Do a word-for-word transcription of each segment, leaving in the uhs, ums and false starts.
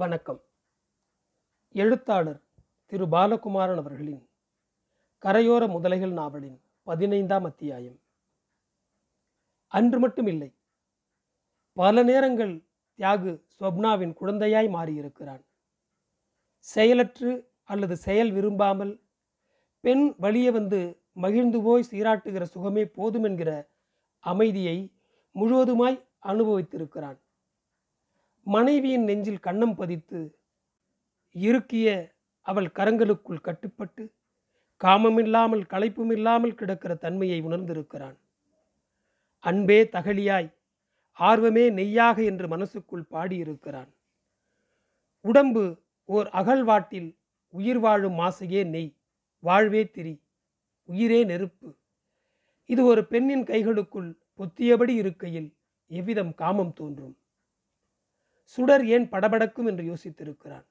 வணக்கம். எழுத்தாளர் திரு பாலகுமாரன் அவர்களின் கரையோர முதலைகள் நாவலின் பதினைந்தாம் அத்தியாயம். அன்று மட்டுமில்லை, பல நேரங்கள் தியாகு ஸ்வப்னாவின் குழந்தையாய் மாறியிருக்கிறான். செயலற்று அல்லது செயல் விரும்பாமல் பெண் வழியே வந்து மகிழ்ந்து போய் சீராட்டுகிற சுகமே போதும் என்கிற அமைதியை முழுவதுமாய் அனுபவித்திருக்கிறான். மனைவியின் நெஞ்சில் கன்னம் பதித்து இருக்கிய அவள் கரங்களுக்குள் கட்டுப்பட்டு காமமில்லாமல் களைப்புமில்லாமல் கிடக்கிற தன்மையை உணர்ந்திருக்கிறான். அன்பே தகலியாய், ஆர்வமே நெய்யாக என்று மனசுக்குள் பாடியிருக்கிறான். உடம்பு ஓர் அகழ்வாட்டில், உயிர் வாழும் மாசையே நெய், வாழ்வே திரி, உயிரே நெருப்பு. இது ஒரு பெண்ணின் கைகளுக்குள் பொத்தியபடி இருக்கையில் எவ்விதம் காமம் தோன்றும்? சுடர் ஏன் படபடக்கும் என்று யோசித்திருக்கிறான்.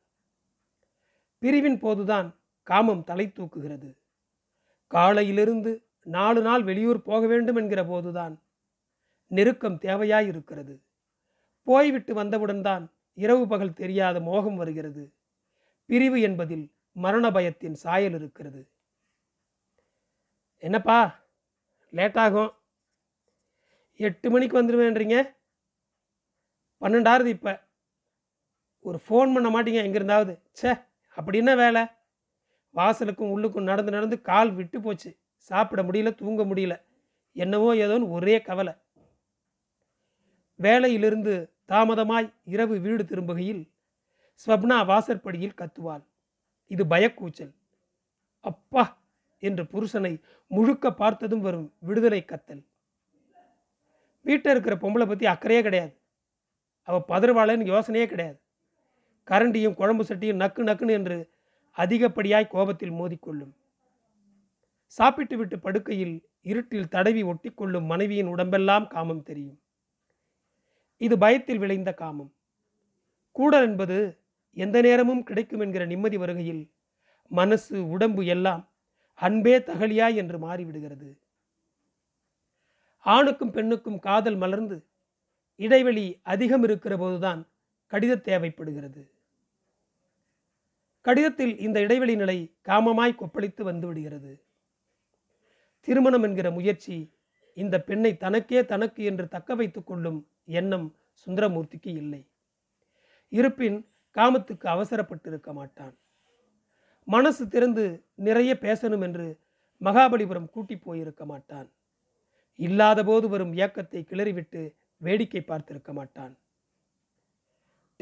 பிரிவின் போதுதான் காமம் தலை தூக்குகிறது. காலையிலிருந்து நாலு நாள் வெளியூர் போக வேண்டும் என்கிற போதுதான் நெருக்கம் தேவையாயிருக்கிறது. போய்விட்டு வந்தவுடன் தான் இரவு பகல் தெரியாத மோகம் வருகிறது. பிரிவு என்பதில் மரண பயத்தின் சாயல் இருக்கிறது. என்னப்பா லேட்டாகும், எட்டு மணிக்கு வந்துடுவேன்றீங்க, பன்னெண்டாவது இப்போ, ஒரு ஃபோன் பண்ண மாட்டீங்க எங்கிருந்தாவது? சே, அப்படின்னா வேலை, வாசலுக்கும் உள்ளுக்கும் நடந்து நடந்து கால் விட்டு போச்சு, சாப்பிட முடியல, தூங்க முடியல, என்னவோ ஏதோன்னு ஒரே கவலை. வேலையிலிருந்து தாமதமாய் இரவு வீடு திரும்புகையில் ஸ்வப்னா வாசற்படியில் கத்துவாள். இது பயக்கூச்சல். அப்பா என்று புருஷனை முழுக்க பார்த்ததும் வரும் விடுதலை கத்தல். வீட்டில் இருக்கிற பொம்பளை பற்றி அக்கறையே கிடையாது, அவள் பதறுவாளன்னு யோசனையே கிடையாது. கரண்டியும் குழம்பு சட்டியும் நக்கு நக்குன்னு என்று அதிகப்படியாய் கோபத்தில் மோதிக்கொள்ளும். சாப்பிட்டு விட்டு படுக்கையில் இருட்டில் தடவி ஒட்டி கொள்ளும் மனைவியின் உடம்பெல்லாம் காமம் தெரியும். இது பயத்தில் விளைந்த காமம். கூடல் என்பது எந்த நேரமும் கிடைக்கும் என்கிற நிம்மதி வருகையில் மனசு உடம்பு எல்லாம் அன்பே தகலியாய் என்று மாறிவிடுகிறது. ஆணுக்கும் பெண்ணுக்கும் காதல் மலர்ந்து இடைவெளி அதிகம் இருக்கிற போதுதான் கடித தேவைப்படுகிறது. கடிதத்தில் இந்த இடைவெளி நிலை காமமாய் கொப்பளித்து வந்துவிடுகிறது. திருமணம் என்கிற முயற்சி இந்த பெண்ணை தனக்கே தனக்கு என்று தக்க வைத்து கொள்ளும் எண்ணம் சுந்தரமூர்த்திக்கு இல்லை. இருப்பின் காமத்துக்கு அவசரப்பட்டிருக்க மாட்டான். மனசு திறந்து நிறைய பேசணும் என்று மகாபலிபுரம் கூட்டி போயிருக்க மாட்டான். இல்லாத போது வரும் இயக்கத்தை கிளறிவிட்டு வேடிக்கை பார்த்திருக்க மாட்டான்.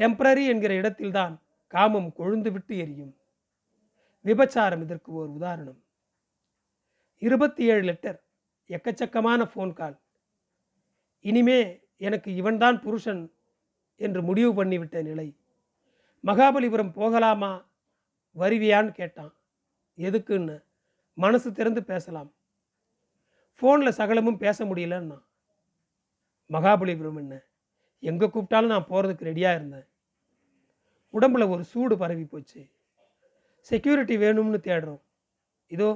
டெம்பரரி என்கிற இடத்தில்தான் காமம் கொழுந்து விட்டு எரியும். விபச்சாரம் இதற்கு ஒரு உதாரணம். இருபத்தி ஏழு லெட்டர், எக்கச்சக்கமான ஃபோன் கால். இனிமே எனக்கு இவன்தான் புருஷன் என்று முடிவு பண்ணிவிட்ட நிலை. மகாபலிபுரம் போகலாமா வருவியான்னு கேட்டான். எதுக்குன்னு, மனசு திறந்து பேசலாம், ஃபோனில் சகலமும் பேச முடியலன்னா. மகாபலிபுரம் என்ன, எங்கே கூப்பிட்டாலும் நான் போகிறதுக்கு ரெடியாக இருந்தேன். உடம்புல ஒரு சூடு பரவி போச்சு. செக்யூரிட்டி வேணும்னு தேடுறோம், இதோ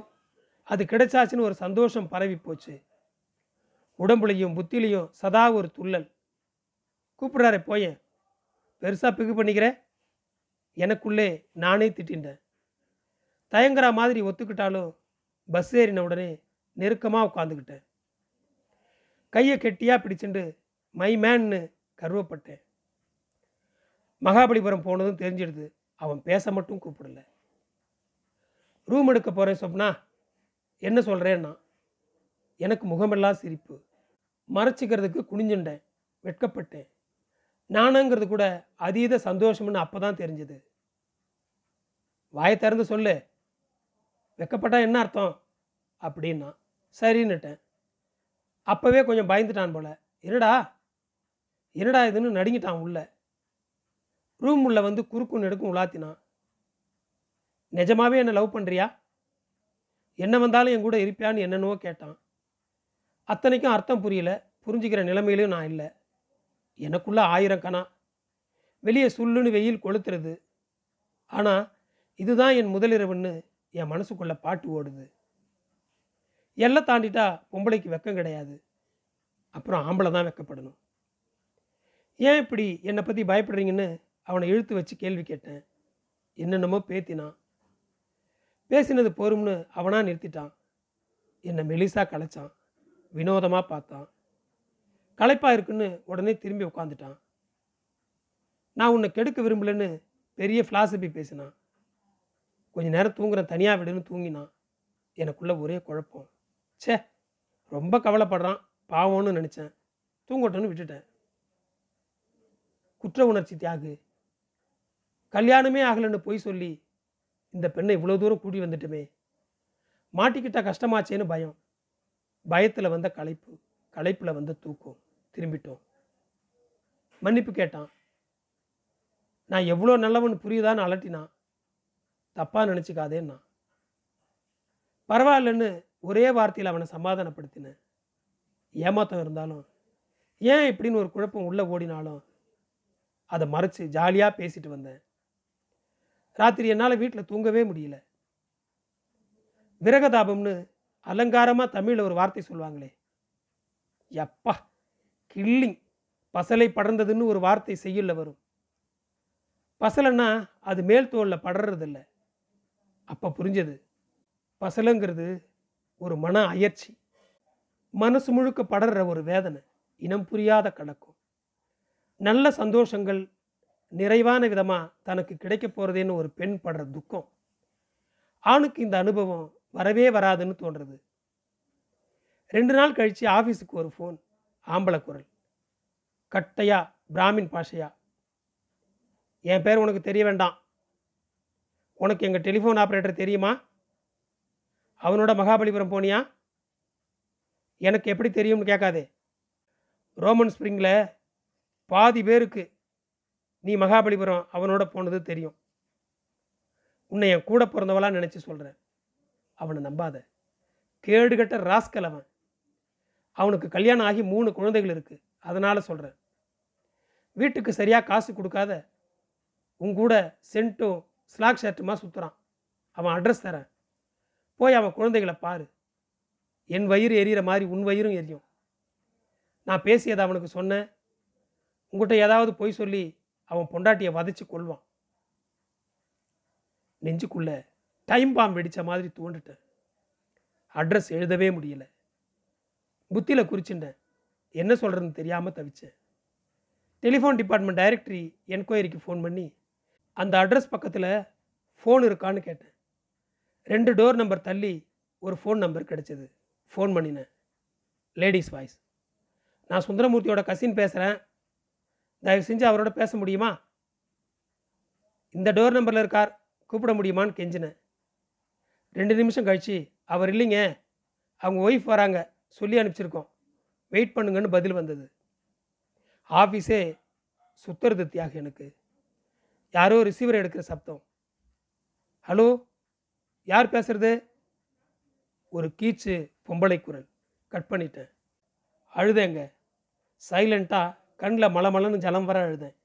அது கிடைச்சாச்சுன்னு ஒரு சந்தோஷம் பரவி போச்சு. உடம்புலையும் புத்திலையும் சதா ஒரு துள்ளல். கூப்பிட்றாரு போயேன், பெருசாக பிக்கு பண்ணிக்கிற எனக்குள்ளே நானே திட்டின்றேன். தயங்குற மாதிரி ஒத்துக்கிட்டாலும் பஸ் ஏறின உடனே நெருக்கமாக உட்காந்துக்கிட்டேன். கையை கெட்டியாக பிடிச்சுண்டு மை மேன்னு கர்வப்பட்டேன். மகாபலிபுரம் போனதும் தெரிஞ்சிடுது, அவன் பேச மட்டும் கூப்பிடல. ரூம் எடுக்க போகிறேன் ஸ்வப்னா, என்ன சொல்கிறேன்னா எனக்கு முகமெல்லாம் சிரிப்பு. மறைச்சிக்கிறதுக்கு குனிஞ்சுண்டேன், வெட்கப்பட்டேன். நானுங்கிறது கூட அதீத சந்தோஷம்னு அப்போ தான் தெரிஞ்சது. வாயை திறந்து சொல்லு, வெட்கப்பட்டா என்ன அர்த்தம் அப்படின்னா சரின்னுட்டேன். அப்போவே கொஞ்சம் பயந்துட்டான் போல. என்னடா என்னடா இதுன்னு நடுங்கிட்டான். உள்ள ரூம் உள்ள வந்து குறுக்கும் நெடுக்கும் உலாத்தினான். நிஜமாவே என்னை லவ் பண்ணுறியா, என்ன வந்தாலும் என் கூட இருப்பியான்னு என்னென்னவோ கேட்டான். அத்தனைக்கும் அர்த்தம் புரியல, புரிஞ்சுக்கிற நிலைமையிலும் நான் இல்லை. எனக்குள்ள ஆயிரம் கணா. வெளியே சுள்ளுன்னு வெயில் கொளுத்துறது. ஆனால் இதுதான் என் முதலிரவுன்னு என் மனசுக்குள்ளே பாட்டு ஓடுது. எல்லாம் தாண்டிட்டா பொம்பளைக்கு வெக்கம் கிடையாது, அப்புறம் ஆம்பளை தான் வெக்கப்படணும். ஏன் இப்படி என்னை பற்றி பயப்படுறீங்கன்னு அவனை இழுத்து வச்சு கேள்வி கேட்டேன். என்னென்னமோ பேத்தினான். பேசினது போரும்னு அவனா நிறுத்திட்டான். என்னை மெலிசா கலைச்சான், வினோதமாக பார்த்தான். களைப்பாக இருக்குன்னு உடனே திரும்பி உட்காந்துட்டான். நான் உன்னை கெடுக்க விரும்பலன்னு பெரிய ஃபிலாசபி பேசினான். கொஞ்ச நேரம் தூங்குறேன், தனியாக விடுன்னு தூங்கினான். எனக்குள்ளே ஒரே குழப்பம். சே, ரொம்ப கவலைப்படுறான் பாவம்னு நினச்சேன். தூங்கட்டோன்னு விட்டுட்டேன். குற்ற உணர்ச்சி தியாகு. கல்யாணமே ஆகலைன்னு போய் சொல்லி இந்த பெண்ணை இவ்வளோ தூரம் கூட்டி வந்துட்டுமே, மாட்டிக்கிட்டா கஷ்டமாச்சேன்னு பயம். பயத்தில் வந்த களைப்பு, களைப்பில் வந்த தூக்கம். திரும்பிட்டோம். மன்னிப்பு கேட்டான். நான் எவ்வளோ நல்லவன் புரியுதான்னு அலட்டினான். தப்பாக நினச்சிக்காதேன்னா பரவாயில்லன்னு ஒரே வார்த்தையில் அவனை சமாதானப்படுத்தினேன். ஏமாத்தம் இருந்தாலும் ஏன் இப்படின்னு ஒரு குழப்பம் உள்ளே ஓடினாலும் அதை மறைச்சி ஜாலியாக பேசிட்டு வந்தேன். ராத்திரி என்னால் வீட்டில் தூங்கவே முடியல. விரகதாபம்னு அலங்காரமாக தமிழில் ஒரு வார்த்தை சொல்லுவாங்களே, எப்பா கில்லிங் பசலை படர்ந்ததுன்னு ஒரு வார்த்தை செய்யல வரும். பசலைன்னா அது மேல் தோலில் படறதில்ல. அப்போ புரிஞ்சது, பசலைங்கிறது ஒரு மன அயற்சி, மனசு முழுக்க படர்ற ஒரு வேதனை, இனம் புரியாத கணக்கும். நல்ல சந்தோஷங்கள் நிறைவான விதமாக தனக்கு கிடைக்க போகிறதேன்னு ஒரு பெண் படுற துக்கம். ஆணுக்கு இந்த அனுபவம் வரவே வராதுன்னு தோன்றுறது. ரெண்டு நாள் கழித்து ஆஃபீஸுக்கு ஒரு ஃபோன். ஆம்பளை குரல், கட்டையா பிராமின் பாஷையா. என் பேர் உனக்கு தெரிய வேண்டாம், உனக்கு எங்கள் டெலிஃபோன் ஆப்ரேட்டர் தெரியுமா, அவனோட மகாபலிபுரம் போனியா, எனக்கு எப்படி தெரியும்னு கேட்காதே. ரோமன் ஸ்ப்ரிங்கில் பாதி பேருக்கு நீ மகாபலிபுரம் அவனோட போனது தெரியும். உன்னை என் கூட பிறந்தவளான்னு நினச்சி சொல்கிறேன். அவனை நம்பாத, கேடுகட்ட ராஸ்கல் அவன். அவனுக்கு கல்யாணம் ஆகி மூணு குழந்தைகள் இருக்குது, அதனால் சொல்கிறேன். வீட்டுக்கு சரியாக காசு கொடுக்காத, உங்கூட சென்ட்டும் ஸ்லாக் ஷர்ட்டுமா சுற்றுறான். அவன் அட்ரஸ் தரேன், போய் அவன் குழந்தைகளை பாரு. என் வயிறு எரியிற மாதிரி உன் வயிறும் எரியும். நான் பேசியதை அவனுக்கு சொன்னேன். உங்கள்கிட்ட ஏதாவது போய் சொல்லி அவன் பொண்டாட்டியை வதைச்சு கொள்வான். நெஞ்சுக்குள்ள டைம் பாம் வெடித்த மாதிரி தூண்டுட்டேன். அட்ரஸ் எழுதவே முடியலை. புத்தியில் குறிச்சுட்டேன், என்ன சொல்கிறதுன்னு தெரியாமல் தவிச்சேன். டெலிஃபோன் டிபார்ட்மெண்ட் டைரக்டரி என்கொயரிக்கு ஃபோன் பண்ணி அந்த அட்ரஸ் பக்கத்தில் ஃபோன் இருக்கான்னு கேட்டேன். ரெண்டு டோர் நம்பர் தள்ளி ஒரு ஃபோன் நம்பர் கிடச்சிது. ஃபோன் பண்ணினேன். லேடிஸ் வாய்ஸ், நான் சுந்தரமூர்த்தியோட கசின் பேசுகிறேன், தயவு செஞ்சு அவரோட பேச முடியுமா, இந்த டோர் நம்பரில் இருக்கார், கூப்பிட முடியுமான்னு கெஞ்சினேன். ரெண்டு நிமிஷம் கழித்து அவர் இல்லைங்க, அவங்க ஒய்ஃப் வராங்க, சொல்லி அனுப்பிச்சிருக்கோம், வெயிட் பண்ணுங்கன்னு பதில் வந்தது. ஆஃபீஸே சுற்றுறது தியாக எனக்கு. யாரோ ரிசீவர் எடுக்கிற சப்தம். ஹலோ, யார் பேசுறது, ஒரு கீச்சு பொம்பளை குரல். கட் பண்ணிட்டேன். அழுதேங்க, சைலண்ட்டாக, கண்ணில் மலமலன்னு ஜலம் வர அழுதேன்.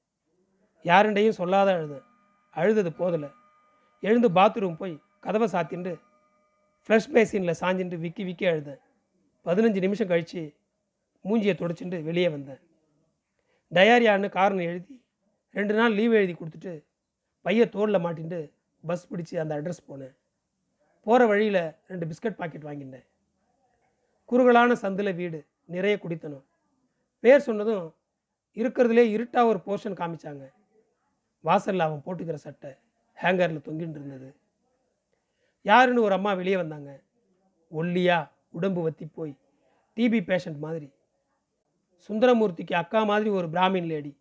யாருண்டையும் சொல்லாத அழுதேன். அழுதது போதலை, எழுந்து பாத்ரூம் போய் கதவை சாத்திண்டு ஃப்ளஷ் பேசினில் சாஞ்சிண்டு விக்கி விக்கி அழுதேன். பதினஞ்சு நிமிஷம் கழித்து மூஞ்சியை துடைச்சிட்டு வெளியே வந்தேன். டயாரியான்னு காரணம் எழுதி ரெண்டு நாள் லீவ் எழுதி கொடுத்துட்டு பைய தோளில் மாட்டின்ட்டு பஸ் பிடிச்சி அந்த அட்ரஸ் போனேன். போகிற வழியில் ரெண்டு பிஸ்கட் பாக்கெட் வாங்கிட்டேன். குறுகலான சந்தில் வீடு, நிறைய குடித்தனம். பேர் சொன்னதும் இருக்கிறதுலே இருட்டாக ஒரு போர்ஷன் காமிச்சாங்க. வாசலில் அவன் போட்டுக்கிற சட்டை ஹேங்கரில் தொங்கிட்டு இருந்தது. யாருன்னு ஒரு அம்மா வெளியே வந்தாங்க. ஒல்லியாக, உடம்பு வத்தி போய், டிபி பேஷண்ட் மாதிரி. சுந்தரமூர்த்திக்கு அக்கா மாதிரி ஒரு பிராமின் லேடி.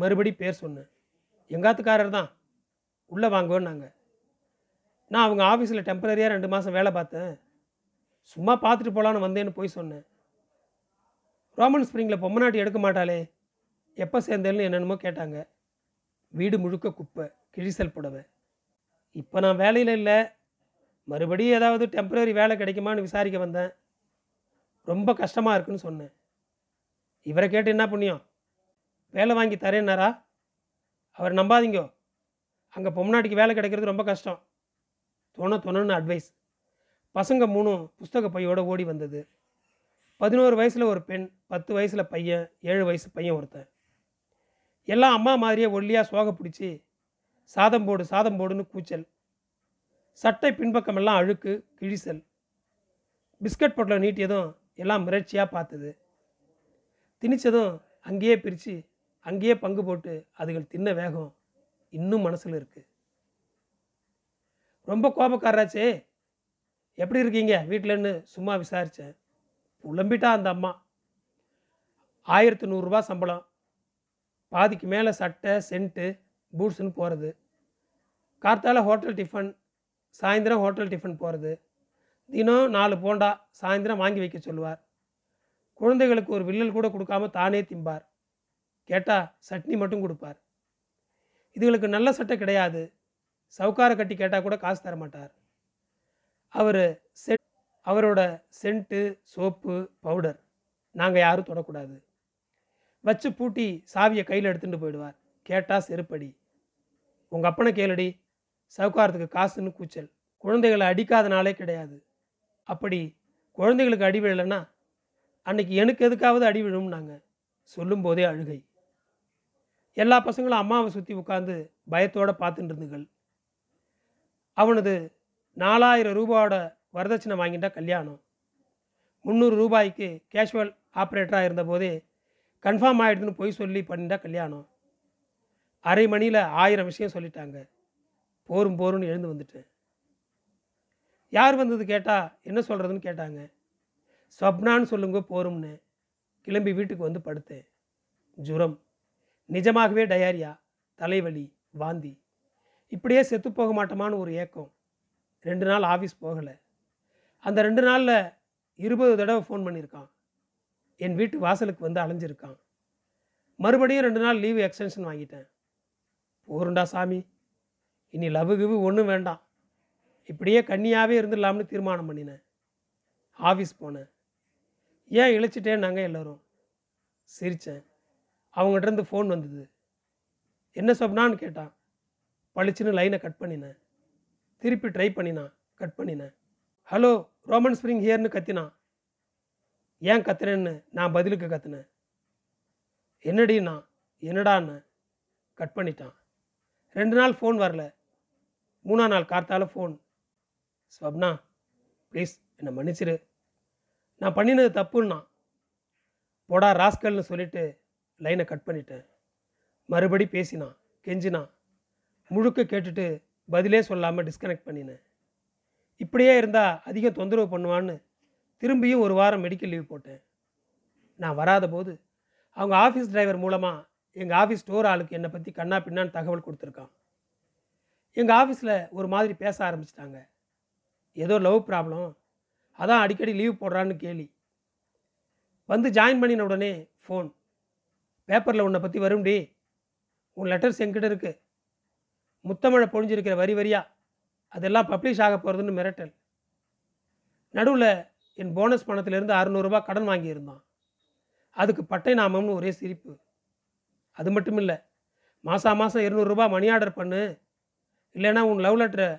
மறுபடி பேர் சொன்னேன். எங்காத்துக்காரர் தான், உள்ளே வாங்குவோன்னாங்க. நான் அவங்க ஆஃபீஸில் டெம்பரரியாக ரெண்டு மாதம் வேலை பார்த்தேன், சும்மா பார்த்துட்டு போகலான்னு வந்தேன்னு போய் சொன்னேன். ரோமன் ஸ்ப்ரிங்கில் பொம்மை நாட்டி எடுக்க மாட்டாளே, எப்போ சேர்ந்தேன்னு என்னென்னமோ கேட்டாங்க. வீடு முழுக்க குப்பை, கிழிசல் புடவை. இப்போ நான் வேலையில் இல்லை, மறுபடியும் ஏதாவது டெம்பரரி வேலை கிடைக்குமான்னு விசாரிக்க வந்தேன். ரொம்ப கஷ்டமாக இருக்குன்னு சொன்னேன். இவரை கேட்டு என்ன புண்ணியம், வேலை வாங்கி தரேன்னாரா. அவர் நம்பாதீங்கோ, அங்கே பொம்நாட்டிக்கு வேலை கிடைக்கிறது ரொம்ப கஷ்டம். தோண தோணுன்னு அட்வைஸ். பசங்க மூணும் புஸ்தக பையோட ஓடி வந்தது. பதினோரு வயசில் ஒரு பெண், பத்து வயசில் பையன், ஏழு வயசு பையன் ஒருத்தன். எல்லாம் அம்மா மாதிரியே ஒல்லியாக சோக பிடிச்சி சாதம் போடு சாதம் போடுன்னு கூச்சல். சட்டை பின்பக்கமெல்லாம் அழுக்கு கிழிசல். பிஸ்கட் பொட்டில் நீட்டியதும் எல்லாம் மிரட்சியாக பார்த்தது. திணிச்சதும் அங்கேயே பிரித்து அங்கேயே பங்கு போட்டு அதுகள் தின்ன வேகம் இன்னும் மனசில் இருக்குது. ரொம்ப கோபக்காரராச்சே, எப்படி இருக்கீங்க வீட்டிலன்னு சும்மா விசாரித்தேன். புலம்பிட்டா அந்த அம்மா. ஆயிரத்தி நூறுரூவா சம்பளம், பாதிக்கு மேலே சட்டை சென்ட்டு பூட்ஸுன்னு போகிறது, கார்த்தால ஹோட்டல் டிஃபன், சாயந்தரம் ஹோட்டல் டிஃபன் போகிறது, தினம் நாலு போண்டா சாயந்தரம் வாங்கி வைக்க சொல்லுவார். குழந்தைகளுக்கு ஒரு வில்லல் கூட கொடுக்காம தானே திம்பார், கேட்டால் சட்னி மட்டும் கொடுப்பார். இதுகளுக்கு நல்ல சட்டை கிடையாது, சவுக்கார கட்டி கேட்டால் கூட காசு தர மாட்டார். அவர் செட் அவரோட சென்ட்டு சோப்பு பவுடர் நாங்கள் யாரும் தொடக்கூடாது, வச்சு பூட்டி சாவியை கையில் எடுத்துகிட்டு போயிடுவார். கேட்டால் செருப்படி, உங்கள் அப்பனை கேளடி, சவுக்காரத்துக்கு காசுன்னு கூச்சல். குழந்தைகளை அடிக்காதனாலே கிடையாது. அப்படி குழந்தைகளுக்கு அடி விழலைன்னா அன்றைக்கி எனக்கு எதுக்காவது அடி விழும். நாங்கள் சொல்லும்போதே அழுகை. எல்லா பசங்களும் அம்மாவை சுற்றி உட்காந்து பயத்தோடு பார்த்துட்டு இருந்துகள். அவனது நாலாயிரம் ரூபாயோட வரதட்சணை வாங்கிட்டா கல்யாணம். முந்நூறு ரூபாய்க்கு கேஷுவல் ஆப்ரேட்டராக இருந்தபோதே கன்ஃபார்ம் ஆகிடுதுன்னு போய் சொல்லி பண்ணிட்டா கல்யாணம். அரை மணியில் ஆயிரம் விஷயம் சொல்லிட்டாங்க. போரும் போரும்னு எழுந்து வந்துட்டேன். யார் வந்தது கேட்டால் என்ன சொல்கிறதுன்னு கேட்டாங்க. ஸ்வப்னான்னு சொல்லுங்க போரும்னு கிளம்பி வீட்டுக்கு வந்து படுத்தேன். ஜுரம், நிஜமாகவே டயாரியா, தலைவலி, வாந்தி, இப்படியே செத்து போக மாட்டோமான்னு ஒரு ஏக்கம். ரெண்டு நாள் ஆஃபீஸ் போகலை. அந்த ரெண்டு நாளில் இருபது தடவை ஃபோன் பண்ணியிருக்கான். என் வீட்டு வாசலுக்கு வந்து அலைஞ்சிருக்கான். மறுபடியும் ரெண்டு நாள் லீவு எக்ஸ்டென்ஷன் வாங்கிட்டேன். போருண்டா சாமி, இனி லவ் கிவு ஒன்றும் வேண்டாம், இப்படியே கன்னியாகவே இருந்துடலாம்னு தீர்மானம் பண்ணினேன். ஆஃபீஸ் போனேன். ஏன் இழைச்சிட்டேன் நாங்கள் எல்லோரும் சிரித்தேன். அவங்ககிட்டருந்து ஃபோன் வந்தது. என்ன சொன்னான்னு கேட்டான். பளிச்சுன்னு லைனை கட் பண்ணினேன். திருப்பி ட்ரை பண்ணினான், கட் பண்ணினேன். ஹலோ, ரோமன் ஸ்ப்ரிங் ஹியர்னு கத்தினான். ஏன் கத்துறேன்னு நான் பதிலுக்கு கத்துனேன். என்னடின்னா என்னடான்னு கட் பண்ணிட்டான். ரெண்டு நாள் ஃபோன் வரல. மூணா நாள் கார்த்தால ஃபோன். ஸ்வப்னா ப்ளீஸ் என்னை மன்னிச்சிரு, நான் பண்ணினது தப்புன்னா. போடா ராஸ்கல்னு சொல்லிவிட்டு லைனை கட் பண்ணிட்டேன். மறுபடி பேசினான், கெஞ்சினான். முழுக்க கேட்டுட்டு பதிலே சொல்லாமல் டிஸ்கனெக்ட் பண்ணினேன். இப்படியே இருந்தால் அதிகம் தொந்தரவு பண்ணுவான்னு திரும்பியும் ஒரு வாரம் மெடிக்கல் லீவ் போட்டேன். நான் வராத போது அவங்க ஆஃபீஸ் டிரைவர் மூலமாக எங்கள் ஆஃபீஸ் ஸ்டோர் ஆளுக்கு என்னை பற்றி கண்ணா பின்னான்னு தகவல் கொடுத்துருக்கான். எங்கள் ஆஃபீஸில் ஒரு மாதிரி பேச ஆரம்பிச்சிட்டாங்க. ஏதோ லவ் ப்ராப்ளம், அதான் அடிக்கடி லீவ் போடுறான்னு கேலி. வந்து ஜாயின் பண்ணின உடனே ஃபோன். பேப்பரில் உன்னை பற்றி வரும்டி, உன் லெட்டர்ஸ் என்கிட்ட இருக்குது, முத்தமிழை பொழிஞ்சிருக்கிற வரி வரியா, அதெல்லாம் பப்ளிஷ் ஆக போகிறதுன்னு மிரட்டல். நடுவில் என் போனஸ் பணத்திலேருந்து அறுநூறுபா கடன் வாங்கியிருந்தான். அதுக்கு பட்டை நாமம்னு ஒரே சிரிப்பு. அது மட்டும் இல்லை, மாதம் மாதம் இருநூறுபா மணி ஆர்டர் பண்ணு, இல்லைன்னா உன் லவ் லெட்டரை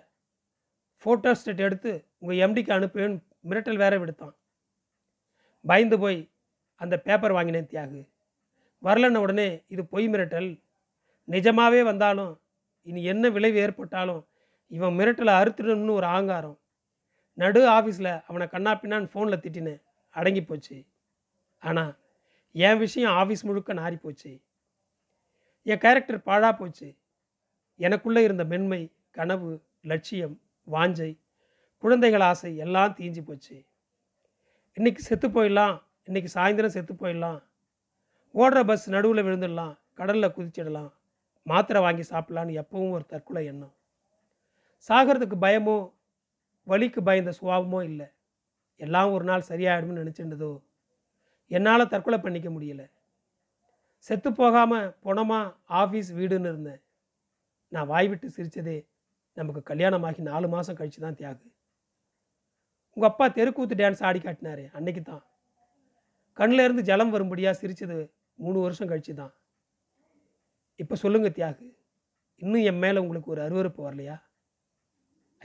ஃபோட்டோ ஸ்டேட் எடுத்து உங்கள் எம்டிக்கு அனுப்புவேன்னு மிரட்டல் வேற விடுத்தான். பயந்து போய் அந்த பேப்பர் வாங்கினேன். தியாகு வரலன்ன உடனே இது பொய் மிரட்டல், நிஜமாகவே வந்தாலும் இனி என்ன விளைவு ஏற்பட்டாலும் இவன் மிரட்டலை அறுத்துடணும்னு ஒரு ஆங்காரம். நடு ஆஃபீஸில் அவனை கண்ணா பின்னான்னு ஃபோனில் திட்டினேன். அடங்கி போச்சு. ஆனால் என் விஷயம் ஆஃபீஸ் முழுக்க நாரி போச்சு. என் கேரக்டர் பாழா போச்சு. எனக்குள்ளே இருந்த மென்மை, கனவு, லட்சியம், வாஞ்சை, குழந்தைகள் ஆசை எல்லாம் தீஞ்சு போச்சு. இன்றைக்கி செத்து போயிடலாம், இன்றைக்கி சாயந்தரம் செத்து போயிடலாம், ஓடுற பஸ் நடுவில் விழுந்துடலாம், கடலில் குதிச்சிடலாம், மாத்திரை வாங்கி சாப்பிட்லான்னு எப்பவும் ஒரு தற்கொலை எண்ணம். சாகிறதுக்கு பயமோ வலிக்கு பயந்த சுபாவமோ இல்லை. எல்லாம் ஒரு நாள் சரியாயிடும்னு நினச்சிருந்ததோ என்னால் தற்கொலை பண்ணிக்க முடியலை. செத்து போகாமல் பணமாக ஆஃபீஸ் வீடுன்னு இருந்தேன். நான் வாய்விட்டு சிரித்ததே நமக்கு கல்யாணமாகி நாலு மாதம் கழித்து தான். தியாகு உங்கள் அப்பா தெருக்கூத்து டான்ஸ் ஆடி காட்டினாரு அன்னைக்கு தான். கண்ணில் இருந்து ஜலம் வரும்படியாக சிரித்தது மூணு வருஷம் கழித்து தான். இப்போ சொல்லுங்கள் தியாகு, இன்னும் என் மேலே உங்களுக்கு ஒரு அருவருப்பு வரலையா?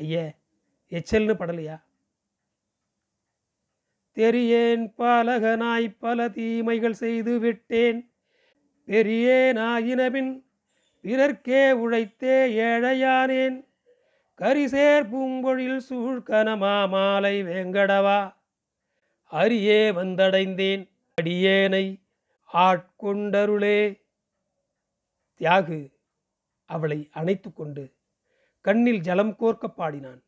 ஐயே எச்சல்னு படலையா? தெரியேன் பாலகனாய் பல தீமைகள் செய்து விட்டேன், பெரியே நாயினபின் பிறர்க்கே உழைத்தே ஏழையானேன் கரிசேர் பூங்கொழில் சூழ்கனமா மாலை வேங்கடவா அரியே வந்தடைந்தேன் அடியேனை ஆட்கொண்டருளே. தியாகு அவளை அணைத்து கொண்டு கண்ணில் ஜலம் கோர்க்க பாடினான்.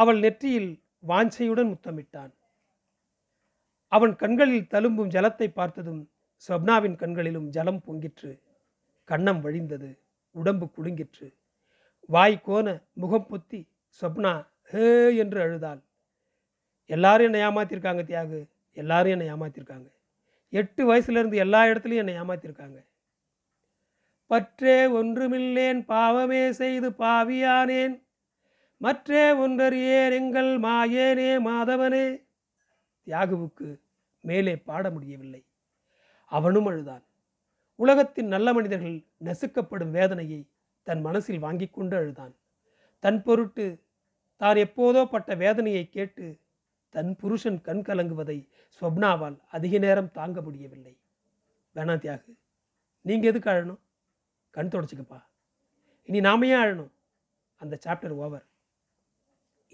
அவள் நெற்றியில் வாஞ்சையுடன் முத்தமிட்டான். அவன் கண்களில் தழும்பும் ஜலத்தை பார்த்ததும் ஸ்வப்னாவின் கண்களிலும் ஜலம் பொங்கிற்று. கண்ணம் வழிந்தது, உடம்பு குலுங்கிற்று, வாய் கோண முகம் பொத்தி ஸ்வப்னா ஹே என்று அழுதாள். எல்லாரும் என்னை ஏமாத்திருக்காங்க தியாகு, எல்லாரும் என்னை ஏமாத்திருக்காங்க. எட்டு வயசுலேருந்து எல்லா இடத்துலையும் என்னை ஏமாத்திருக்காங்க. பற்றே ஒன்றுமில்லேன் பாவமே செய்து பாவியானேன் மற்றே ஒன்றறியேன் எங்கள் மாயேனே மாதவனே. தியாகுவுக்கு மேலே பாட முடியவில்லை. அவனும் அழுதான். உலகத்தின் நல்ல மனிதர்கள் நசுக்கப்படும் வேதனையை தன் மனசில் வாங்கி கொண்டு அழுதான். தன் பொருட்டு தான் எப்போதோ பட்ட வேதனையை கேட்டு தன் புருஷன் கண் கலங்குவதை ஸ்வப்னாவால் அதிக நேரம் தாங்க முடியவில்லை. வேணா தியாகு, நீங்கள் எதுக்கு அழணும்? கண் தொடச்சிக்கப்பா. இனி நாம ஏன் அழணும்? அந்த சாப்டர் ஓவர்.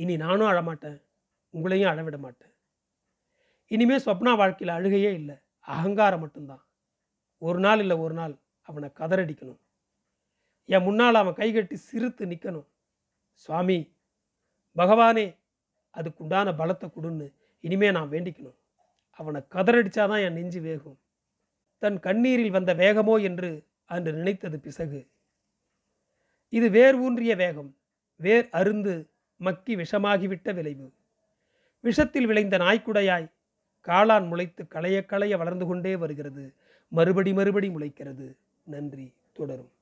இனி நானும் அழமாட்டேன், உங்களையும் அழவிட மாட்டேன். இனிமேல் ஸ்வப்னா வாழ்க்கையில் அழுகையே இல்லை, அகங்காரம் மட்டும்தான். ஒரு நாள் இல்லை ஒரு நாள் அவனை கதறடிக்கணும். என் முன்னால் அவன் கைகட்டி சிரித்து நிற்கணும். சுவாமி பகவானே அதுக்குண்டான பலத்தை கொடுன்னு இனிமே நான் வேண்டிக்கணும். அவனை கதறடிச்சாதான் என் நெஞ்சு வேகும். தன் கண்ணீரில் வந்த வேகமோ என்று அன்று நினைத்தது பிசகு. இது வேர் ஊன்றிய வேகம், வேர் அருந்து மக்கி விஷமாகிவிட்ட விளைவு. விஷத்தில் விளைந்த நாய்க்குடையாய் காளான் முளைத்து களைய களைய வளர்ந்து கொண்டே வருகிறது, மறுபடி மறுபடி முளைக்கிறது. நன்றி. தொடரும்.